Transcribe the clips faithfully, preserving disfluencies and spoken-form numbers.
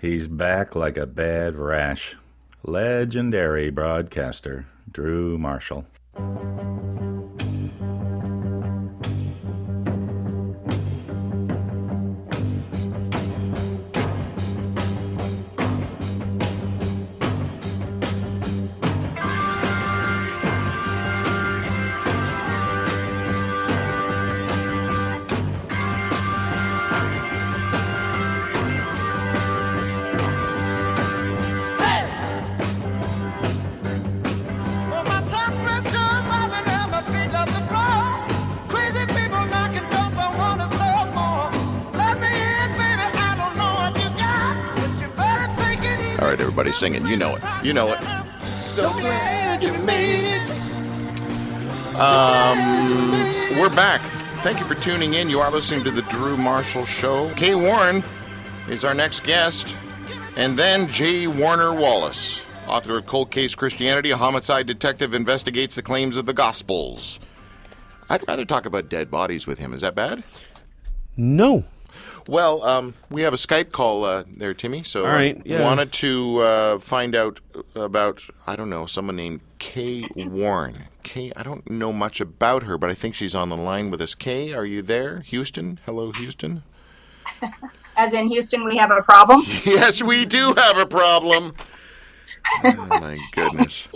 He's back like a bad rash. Legendary broadcaster, Drew Marshall. Everybody singing, you know it, you know it. So glad you made it. Um, we're back. Thank you for tuning in. You are listening to the Drew Marshall Show. Kay Warren is our next guest, and then J. Warner Wallace, author of Cold Case Christianity, a homicide detective investigates the claims of the Gospels. I'd rather talk about dead bodies with him. Is that bad? No. Well, um, we have a Skype call uh, there, Timmy, so I right, yeah. wanted to uh, find out about, I don't know, someone named Kay Warren. Kay, I don't know much about her, but I think she's on the line with us. Kay, are you there? Houston? Hello, Houston? As in Houston, we have a problem? Yes, we do have a problem. Oh, my goodness.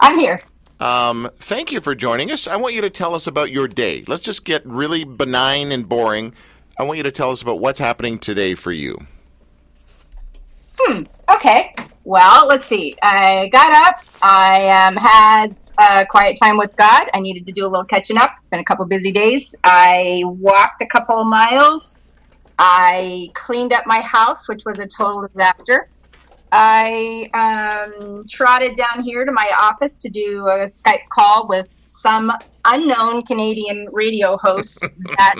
I'm here. Um, thank you for joining us. I want you to tell us about your day. Let's just get really benign and boring. I want you to tell us about what's happening today for you. Hmm. Okay. Well, let's see. I got up. I um, had a quiet time with God. I needed to do a little catching up. It's been a couple busy days. I walked a couple of miles. I cleaned up my house, which was a total disaster. I um, trotted down here to my office to do a Skype call with some unknown Canadian radio host that...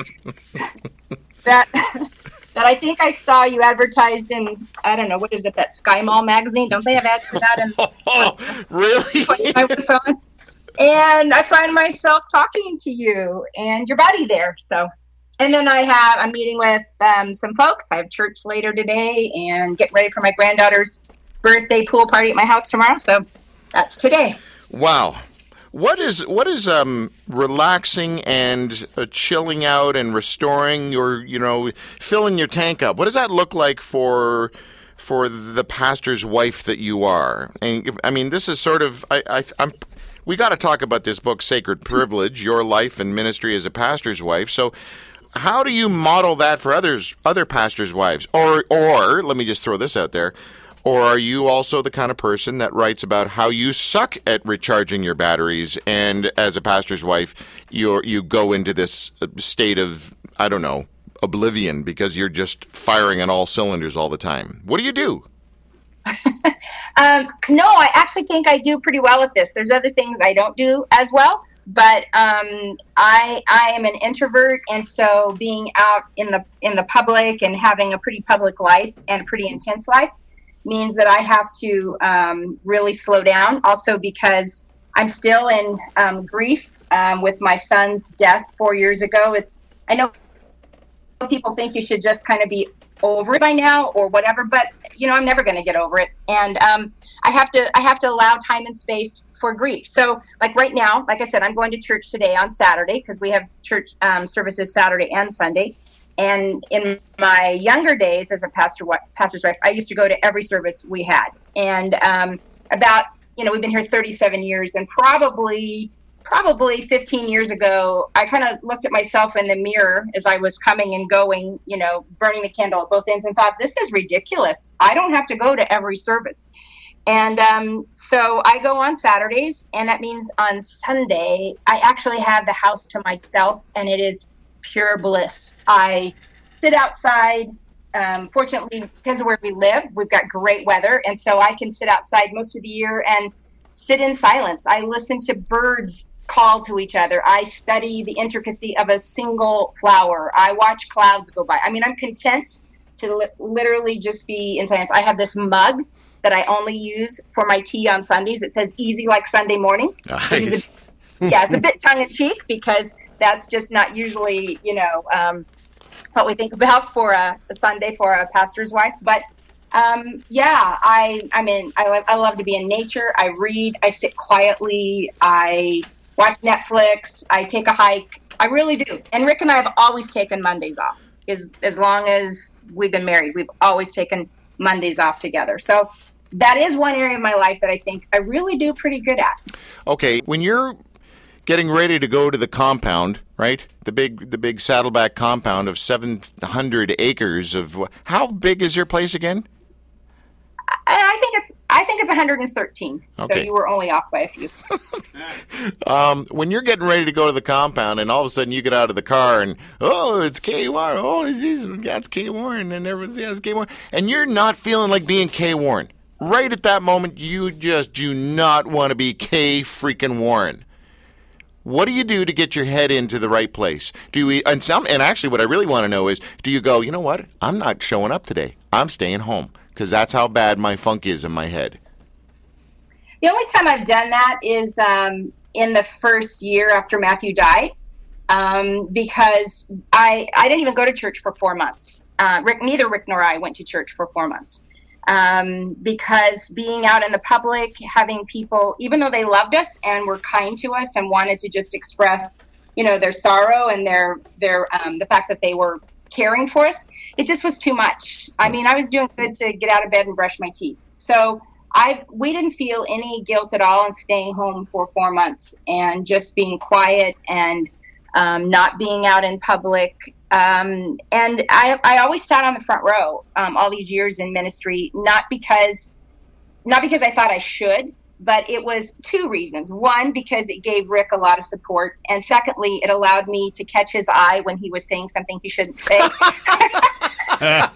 That that I think I saw you advertised in, I don't know, what is it, that Sky Mall magazine? Don't they have ads for that? In, oh, really? I was on? And I find myself talking to you and your buddy there. So, and then I have, I'm meeting with um, some folks. I have church later today and getting ready for my granddaughter's birthday pool party at my house tomorrow. So that's today. Wow. What is what is um, relaxing and uh, chilling out and restoring your, you know, filling your tank up? What does that look like for for the pastor's wife that you are? And I mean, this is sort of I, I I'm we got to talk about this book, Sacred Privilege: Your Life and Ministry as a Pastor's Wife. So, how do you model that for others, other pastors' wives? Or or let me just throw this out there. Or are you also the kind of person that writes about how you suck at recharging your batteries and, as a pastor's wife, you you go into this state of, I don't know, oblivion because you're just firing on all cylinders all the time? What do you do? um, no, I actually think I do pretty well at this. There's other things I don't do as well, but um, I I am an introvert, and so being out in the in the public and having a pretty public life and a pretty intense life means that I have to um, really slow down. Also, because I'm still in um, grief um, with my son's death four years ago. It's I know people think you should just kind of be over it by now or whatever, but you know I'm never going to get over it, and um, I have to I have to allow time and space for grief. So, like right now, like I said, I'm going to church today on Saturday because we have church um, services Saturday and Sunday. And in my younger days as a pastor, pastor's wife, I used to go to every service we had. And um, about, you know, we've been here thirty-seven years, and probably, probably fifteen years ago, I kind of looked at myself in the mirror as I was coming and going, you know, burning the candle at both ends, and thought, this is ridiculous. I don't have to go to every service. And um, so I go on Saturdays, and that means on Sunday, I actually have the house to myself, and it is pure bliss. I sit outside. Um, fortunately, because of where we live, we've got great weather, and so I can sit outside most of the year and sit in silence. I listen to birds call to each other. I study the intricacy of a single flower. I watch clouds go by. I mean, I'm content to li- literally just be in silence. I have this mug that I only use for my tea on Sundays. It says "Easy Like Sunday Morning." Nice. Yeah, it's a bit tongue in cheek because that's just not usually, you know, um, what we think about for a, a Sunday for a pastor's wife. But Um, yeah, I, I mean, I love, I love to be in nature. I read, I sit quietly, I watch Netflix, I take a hike. I really do. And Rick and I have always taken Mondays off. As, as long as we've been married, we've always taken Mondays off together. So that is one area of my life that I think I really do pretty good at. Okay. When you're getting ready to go to the compound, right? The big, the big Saddleback compound of seven hundred acres of, how big is your place again? I think it's I think it's one hundred thirteen. Okay. So you were only off by a few. um, when you're getting ready to go to the compound, and all of a sudden you get out of the car, and oh, it's Kay Warren. Oh, geez, that's Kay Warren, and everyone's yeah, it's Kay Warren, and you're not feeling like being Kay Warren. Right at that moment, you just do not want to be Kay freaking Warren. What do you do to get your head into the right place? Do we and some and actually, what I really want to know is, do you go, you know what? I'm not showing up today. I'm staying home. Because that's how bad my funk is in my head. The only time I've done that is um, in the first year after Matthew died, um, because I I didn't even go to church for four months. Uh, Rick, neither Rick nor I went to church for four months um, because being out in the public, having people, even though they loved us and were kind to us and wanted to just express, you know, their sorrow and their their um, the fact that they were caring for us. It just was too much. I mean, I was doing good to get out of bed and brush my teeth. So I, we didn't feel any guilt at all in staying home for four months and just being quiet and um, not being out in public. Um, and I, I always sat on the front row um, all these years in ministry, not because, not because I thought I should, but it was two reasons. One, because it gave Rick a lot of support. And secondly, it allowed me to catch his eye when he was saying something he shouldn't say. um,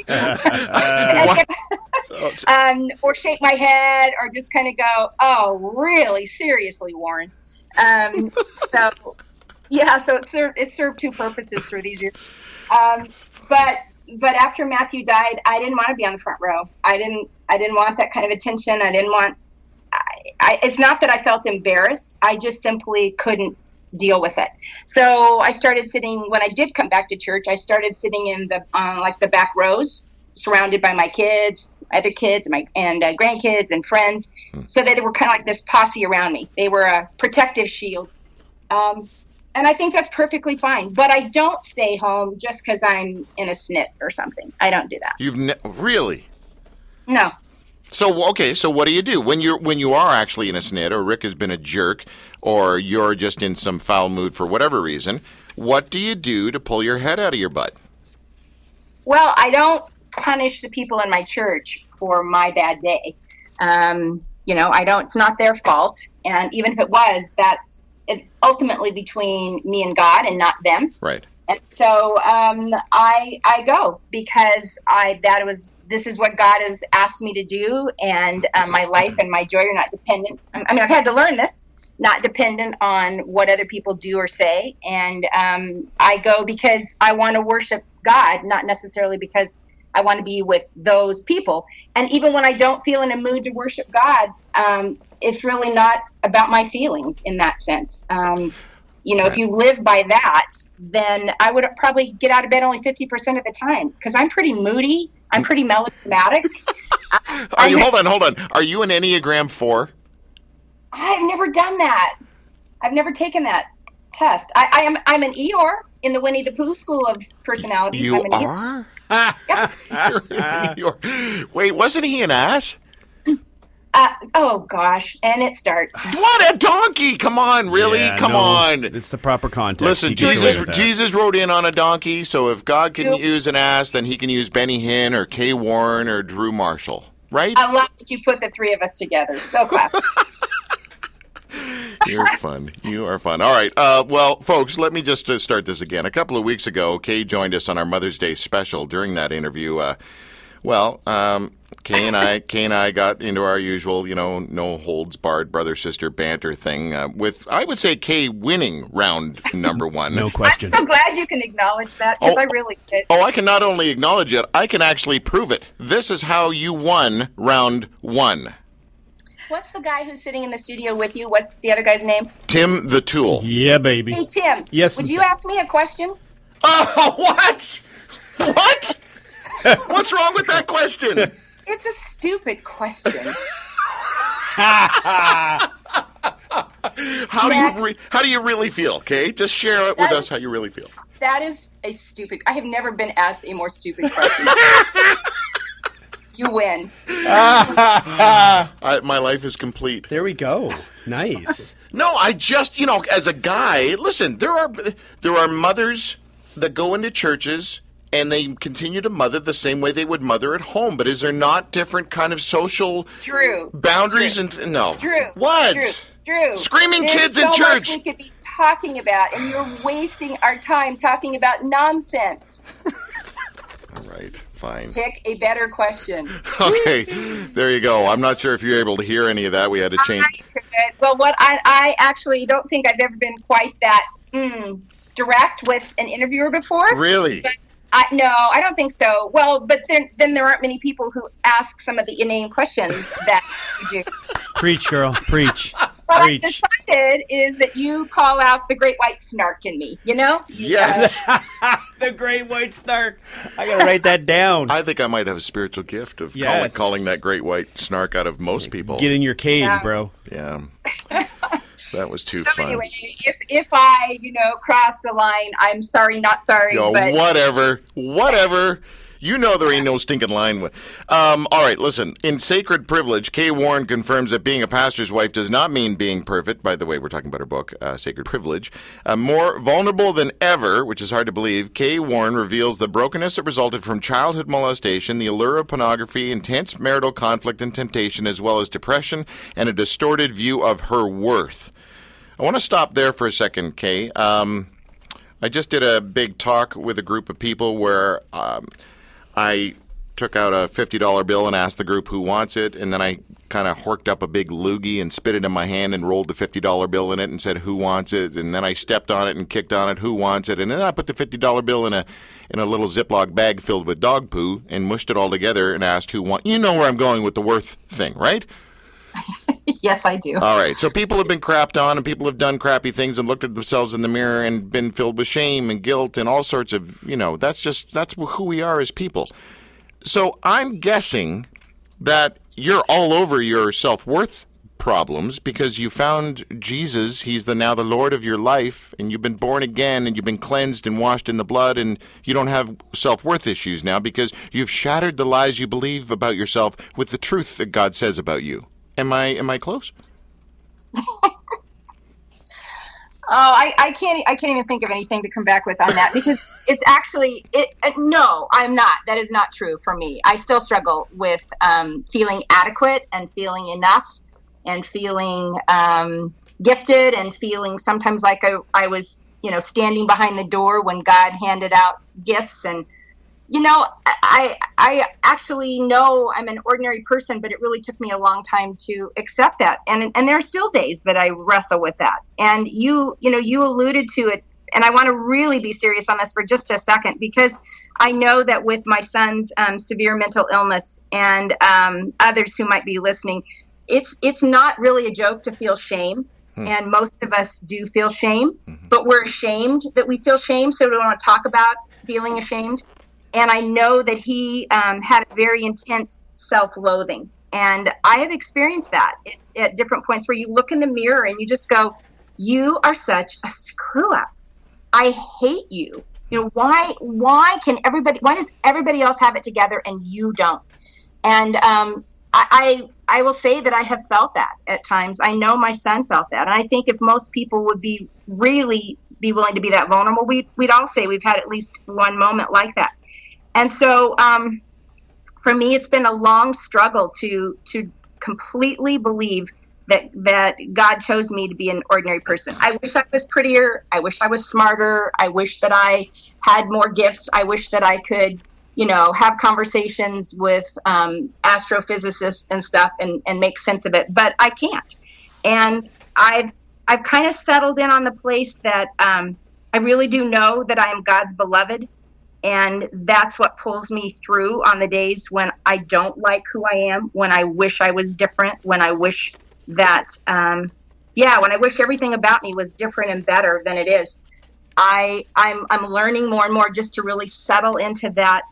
or shake my head or just kind of go, oh, really? Seriously, Warren? Um, so, yeah, so it served, it served two purposes through these years. Um, but but after Matthew died, I didn't want to be on the front row. I didn't I didn't want that kind of attention. I didn't want... I, it's not that I felt embarrassed. I just simply couldn't deal with it. So I started sitting, when I did come back to church, I started sitting in the, um, like the back rows, surrounded by my kids, other kids, my and uh, grandkids and friends. So they were kind of like this posse around me. They were a protective shield. Um, and I think that's perfectly fine. But I don't stay home just because I'm in a snit or something. I don't do that. You've ne- Really? No. So, okay, so what do you do when you're when you are actually in a snit, or Rick has been a jerk, or you're just in some foul mood for whatever reason? What do you do to pull your head out of your butt? Well, I don't punish the people in my church for my bad day. Um, you know, I don't. It's not their fault, and even if it was, that's ultimately between me and God, and not them. Right. And so um, I I go because I that was. This is what God has asked me to do, and uh, my life and my joy are not dependent. I mean, I've had to learn this, not dependent on what other people do or say. And um, I go because I want to worship God, not necessarily because I want to be with those people. And even when I don't feel in a mood to worship God, um, it's really not about my feelings in that sense. Um, you know, right. If you live by that, then I would probably get out of bed only fifty percent of the time because I'm pretty moody. I'm pretty melodramatic. Are you, hold on, hold on. Are you an Enneagram four? I've never done that. I've never taken that test. I, I am. I'm an Eeyore in the Winnie the Pooh school of personality. You I'm an are? Yep. You're an Eeyore. Wait, wasn't he an ass? Uh, oh, gosh. And it starts. What a donkey. Come on, really? Yeah, Come no, on. It's the proper context. Listen, Jesus Jesus rode in on a donkey, so if God can nope. use an ass, then he can use Benny Hinn or Kay Warren or Drew Marshall, right? I love that you put the three of us together. So classy. You're fun. You are fun. All right. Uh, well, folks, let me just uh, start this again. A couple of weeks ago, Kay joined us on our Mother's Day special. During that interview, uh, well... Um, Kay and I, Kay and I got into our usual, you know, no holds barred brother sister banter thing. Uh, with I would say Kay winning round number one. No question. I'm so glad you can acknowledge that because oh, I really did. Oh, I can not only acknowledge it, I can actually prove it. This is how you won round one. What's the guy who's sitting in the studio with you? What's the other guy's name? Tim the Tool. Yeah, baby. Hey, Tim. Yes. Would you ask me a question? Oh, what? What? What's wrong with that question? It's a stupid question. How Next. do you re- how do you really feel, Kay? Just share it that with is, us how you really feel. That is a stupid. I have never been asked a more stupid question. You win. I, my life is complete. There we go. Nice. No, I just, you know, as a guy, listen, there are there are mothers that go into churches and they continue to mother the same way they would mother at home. But is there not different kind of social Drew, boundaries? Drew, and no. Drew. What? Drew. Drew, Screaming there's kids so in church. Much we could be talking about, and you're wasting our time talking about nonsense. All right, fine. Pick a better question. Okay, there you go. I'm not sure if you're able to hear any of that. We had to change. I could, well, what I, I actually don't think I've ever been quite that mm, direct with an interviewer before. Really? But I, no, I don't think so. Well, but then, then there aren't many people who ask some of the inane questions that you do. Preach, girl, preach. What I've decided is that you call out the great white snark in me, you know? Yes. The great white snark. I got to write that down. I think I might have a spiritual gift of yes. call, calling that great white snark out of most people. Get in your cage, yeah. bro. Yeah. That was too so fun. Anyway, if, if I, you know, crossed the line, I'm sorry, not sorry. Yo, but whatever. Whatever. You know there ain't no stinking line with. Um, all right, listen. In Sacred Privilege, Kay Warren confirms that being a pastor's wife does not mean being perfect. By the way, we're talking about her book, uh, Sacred Privilege. Uh, more vulnerable than ever, which is hard to believe, Kay Warren reveals the brokenness that resulted from childhood molestation, the allure of pornography, intense marital conflict and temptation, as well as depression and a distorted view of her worth. I want to stop there for a second, Kay. Um, I just did a big talk with a group of people where... Um, I took out a fifty dollar bill and asked the group who wants it, and then I kind of horked up a big loogie and spit it in my hand and rolled the fifty dollar bill in it and said, who wants it? And then I stepped on it and kicked on it, who wants it? And then I put the fifty dollar bill in a in a little Ziploc bag filled with dog poo and mushed it all together and asked who wants it. You know where I'm going with the worth thing, right? Yes, I do. All right. So people have been crapped on and people have done crappy things and looked at themselves in the mirror and been filled with shame and guilt and all sorts of, you know, that's just, that's who we are as people. So I'm guessing that you're all over your self-worth problems because you found Jesus. He's the now the Lord of your life and you've been born again and you've been cleansed and washed in the blood and you don't have self-worth issues now because you've shattered the lies you believe about yourself with the truth that God says about you. Am I am I close? oh, I, I can't I can't even think of anything to come back with on that because it's actually it. Uh, no, I'm not. That is not true for me. I still struggle with um, feeling adequate and feeling enough and feeling um, gifted and feeling sometimes like I, I was you know standing behind the door when God handed out gifts and. You know, I I actually know I'm an ordinary person, but it really took me a long time to accept that. And and there are still days that I wrestle with that. And you, you know, you alluded to it. And I want to really be serious on this for just a second, because I know that with my son's um, severe mental illness and um, others who might be listening, it's it's not really a joke to feel shame. Hmm. And most of us do feel shame, mm-hmm. but we're ashamed that we feel shame. So we don't want to talk about feeling ashamed. And I know that he um, had a very intense self-loathing. And I have experienced that at, at different points where you look in the mirror and you just go, you are such a screw-up. I hate you. You know, why Why can everybody, why does everybody else have it together and you don't? And um, I, I I will say that I have felt that at times. I know my son felt that. And I think if most people would be really be willing to be that vulnerable, we, we'd all say we've had at least one moment like that. And so, um, for me, it's been a long struggle to to completely believe that that God chose me to be an ordinary person. I wish I was prettier. I wish I was smarter. I wish that I had more gifts. I wish that I could, you know, have conversations with um, astrophysicists and stuff and, and make sense of it. But I can't. And I've I've kind of settled in on the place that um, I really do know that I am God's beloved. And that's what pulls me through on the days when I don't like who I am, when I wish I was different, when I wish that, um, yeah, when I wish everything about me was different and better than it is. I, I'm I'm learning more and more just to really settle into that.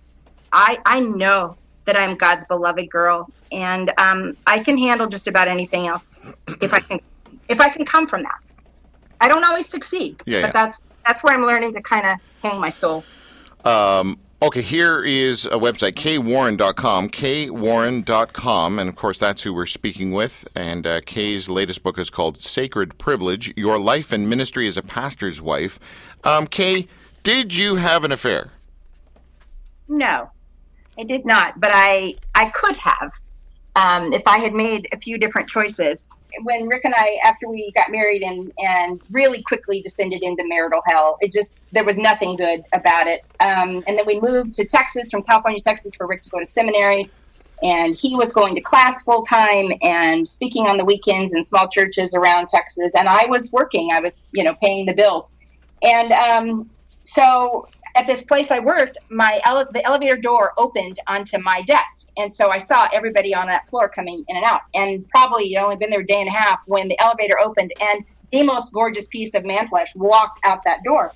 I I know that I'm God's beloved girl, and um, I can handle just about anything else if I can if I can come from that. I don't always succeed, yeah, but yeah. that's that's where I'm learning to kind of hang my soul. Um. Okay, here is a website, Kay Warren dot com, Kay Warren dot com, and of course that's who we're speaking with, and uh, Kay's latest book is called Sacred Privilege, Your Life and Ministry as a Pastor's Wife. Um, Kay, did you have an affair? No, I did not, but I, I could have um, if I had made a few different choices. When Rick and I, after we got married and, and really quickly descended into marital hell, it just, there was nothing good about it. Um, and then we moved to Texas, from California, Texas, for Rick to go to seminary. And he was going to class full time and speaking on the weekends in small churches around Texas. And I was working, I was, you know, paying the bills. And um, so at this place I worked, my ele- the elevator door opened onto my desk. And so I saw everybody on that floor coming in and out. And probably you'd only been there a day and a half when the elevator opened and the most gorgeous piece of man flesh walked out that door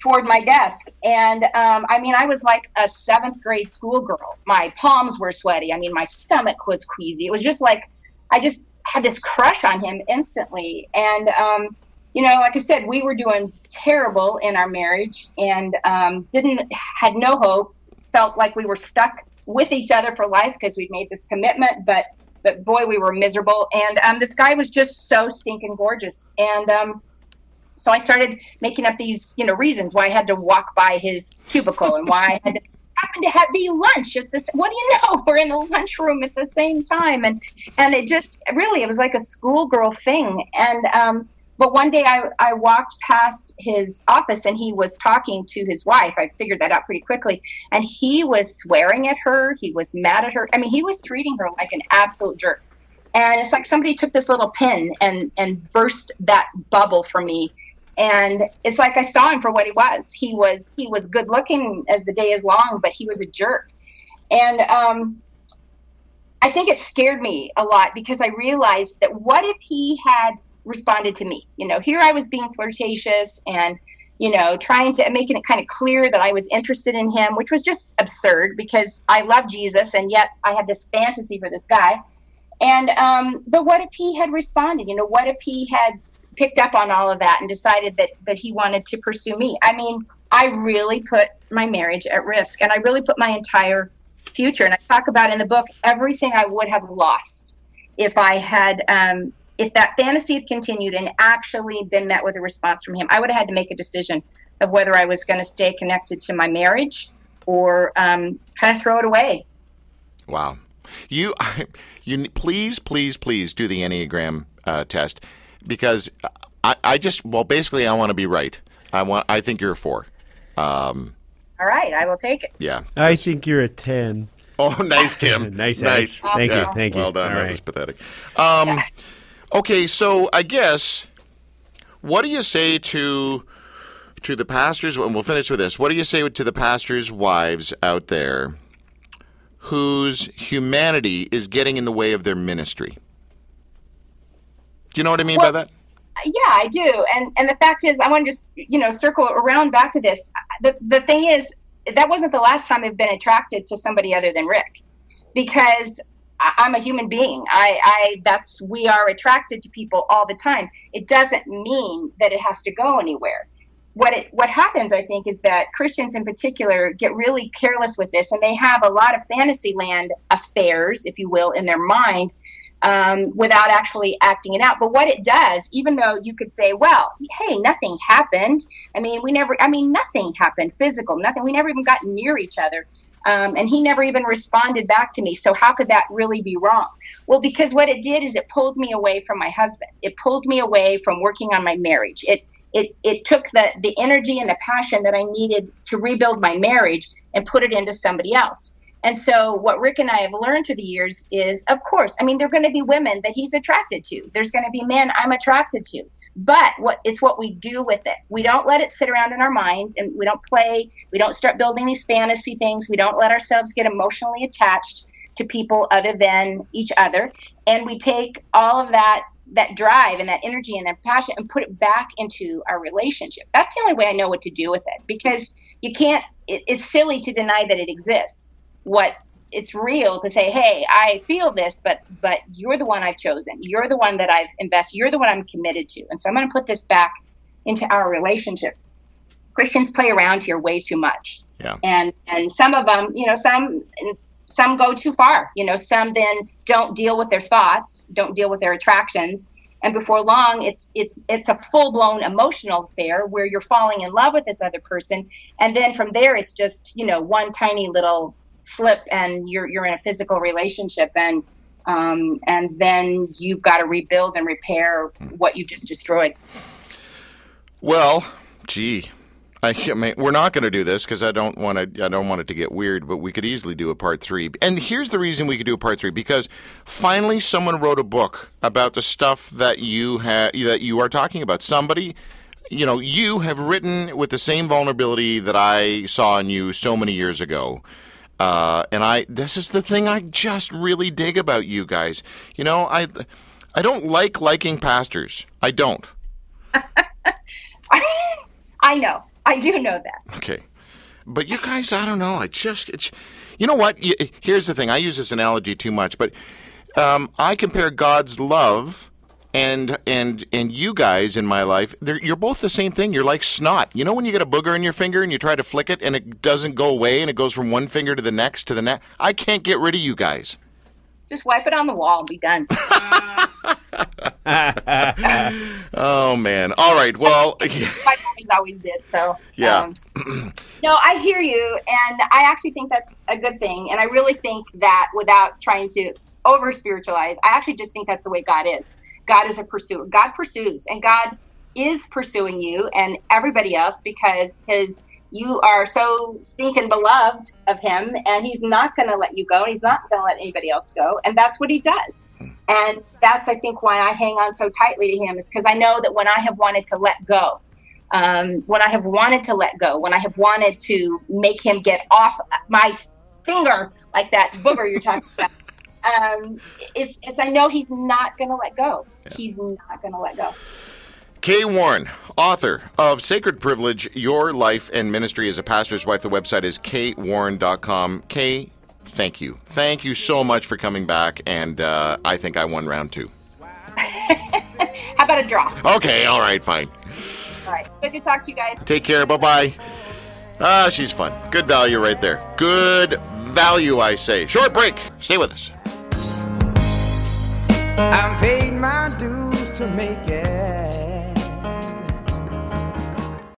toward my desk. And um, I mean, I was like a seventh grade schoolgirl. My palms were sweaty. I mean, my stomach was queasy. It was just like I just had this crush on him instantly. And, um, you know, like I said, we were doing terrible in our marriage and um, didn't had no hope, felt like we were stuck with each other for life because we'd made this commitment, but but boy, we were miserable. And um, this guy was just so stinking gorgeous. And um, so I started making up these, you know, reasons why I had to walk by his cubicle and why I had to happen to have the lunch at this. What do you know? We're in the lunchroom at the same time, and and it just really it was like a schoolgirl thing. And um, but one day I I walked past his office and he was talking to his wife. I figured that out pretty quickly. And he was swearing at her. He was mad at her. I mean, he was treating her like an absolute jerk. And it's like somebody took this little pin and, and burst that bubble for me. And it's like I saw him for what he was. He was he was good looking as the day is long, but he was a jerk. And um, I think it scared me a lot because I realized that what if he had responded to me? You know, here I was being flirtatious and, you know, trying to making it kind of clear that I was interested in him, which was just absurd because I love Jesus. And yet I had this fantasy for this guy. And, um, but what if he had responded? You know, what if he had picked up on all of that and decided that, that he wanted to pursue me? I mean, I really put my marriage at risk and I really put my entire future. And I talk about in the book, everything I would have lost if I had, um, if that fantasy had continued and actually been met with a response from him. I would have had to make a decision of whether I was going to stay connected to my marriage or um, kind of throw it away. Wow. You, you, please, please, please do the Enneagram uh, test because I, I just, well, basically I want to be right. I want, I think you're a four. Um, All right. I will take it. Yeah. I think you're a ten. Oh, nice, Tim. nice. nice. Awesome. Thank yeah. you. Thank you. Well done. All that right. was pathetic. Um, yeah. Okay, so I guess, what do you say to to the pastors, and we'll finish with this, what do you say to the pastors' wives out there whose humanity is getting in the way of their ministry? Do you know what I mean well, by that? Yeah, I do. And and the fact is, I want to just, you know, circle around back to this. The, the thing is, that wasn't the last time I've been attracted to somebody other than Rick, because I'm a human being. I, I, that's, we are attracted to people all the time. It doesn't mean that it has to go anywhere. What it, what happens, I think, is that Christians in particular get really careless with this, and they have a lot of fantasy land affairs, if you will, in their mind, um, without actually acting it out. But what it does, even though you could say, well, hey, nothing happened. I mean, we never, I mean, nothing happened, physical, nothing. We never even got near each other. Um, and he never even responded back to me. So how could that really be wrong? Well, because what it did is it pulled me away from my husband. It pulled me away from working on my marriage. It it it took the, the energy and the passion that I needed to rebuild my marriage and put it into somebody else. And so what Rick and I have learned through the years is, of course, I mean, there are going to be women that he's attracted to. There's going to be men I'm attracted to. But what it's what we do with it. We don't let it sit around in our minds, and we don't play. We don't start building these fantasy things. We don't let ourselves get emotionally attached to people other than each other. And we take all of that, that drive and that energy and that passion and put it back into our relationship. That's the only way I know what to do with it, because you can't, it, it's silly to deny that it exists. What it's real to say, hey, I feel this, but but you're the one I've chosen. You're the one that I've invested. You're the one I'm committed to. And so I'm going to put this back into our relationship. Christians play around here way too much. Yeah. And and some of them, you know, some some go too far. You know, some then don't deal with their thoughts, don't deal with their attractions. And before long, it's it's it's a full-blown emotional affair where you're falling in love with this other person. And then from there, it's just, you know, one tiny little slip and you're you're in a physical relationship. And um, and then you've got to rebuild and repair what you just destroyed. Well, gee. I, I mean, we're not going to do this because I don't want to. I don't want it to get weird, but we could easily do a part three. And here's the reason we could do a part three, because finally someone wrote a book about the stuff that you ha- that you are talking about. Somebody, you know, you have written with the same vulnerability that I saw in you so many years ago. Uh, and I, this is the thing I just really dig about you guys. You know, I, I don't like liking pastors. I don't. I know. I do know that. Okay. But you guys, I don't know. I just, it's, you know what? You, here's the thing. I use this analogy too much, but um, I compare God's love and and and you guys in my life. You're both the same thing. You're like snot. You know when you get a booger in your finger and you try to flick it and it doesn't go away and it goes from one finger to the next to the next? I can't get rid of you guys. Just wipe it on the wall and be done. Oh, man. All right. Well, my boys always did. So, yeah. Um, no, I hear you. And I actually think that's a good thing. And I really think that without trying to over spiritualize, I actually just think that's the way God is. God is a pursuer. God pursues, and God is pursuing you and everybody else because his, you are so stinking beloved of him, and he's not going to let you go. And he's not going to let anybody else go. And that's what he does. And that's, I think, why I hang on so tightly to him, is because I know that when I have wanted to let go, um, when I have wanted to let go, when I have wanted to make him get off my finger like that booger you're talking about, um, it's, it's I know he's not going to let go. Yeah. He's not going to let go. Kay Warren, author of Sacred Privilege, Your Life and Ministry as a Pastor's Wife. The website is Kay Warren dot com. Kay, thank you. Thank you so much for coming back, and uh, I think I won round two. How about a draw? Okay, all right, fine. All right, good to talk to you guys. Take care, bye-bye. Ah, uh, she's fun. Good value right there. Good value, I say. Short break. Stay with us. I paid my dues to make it.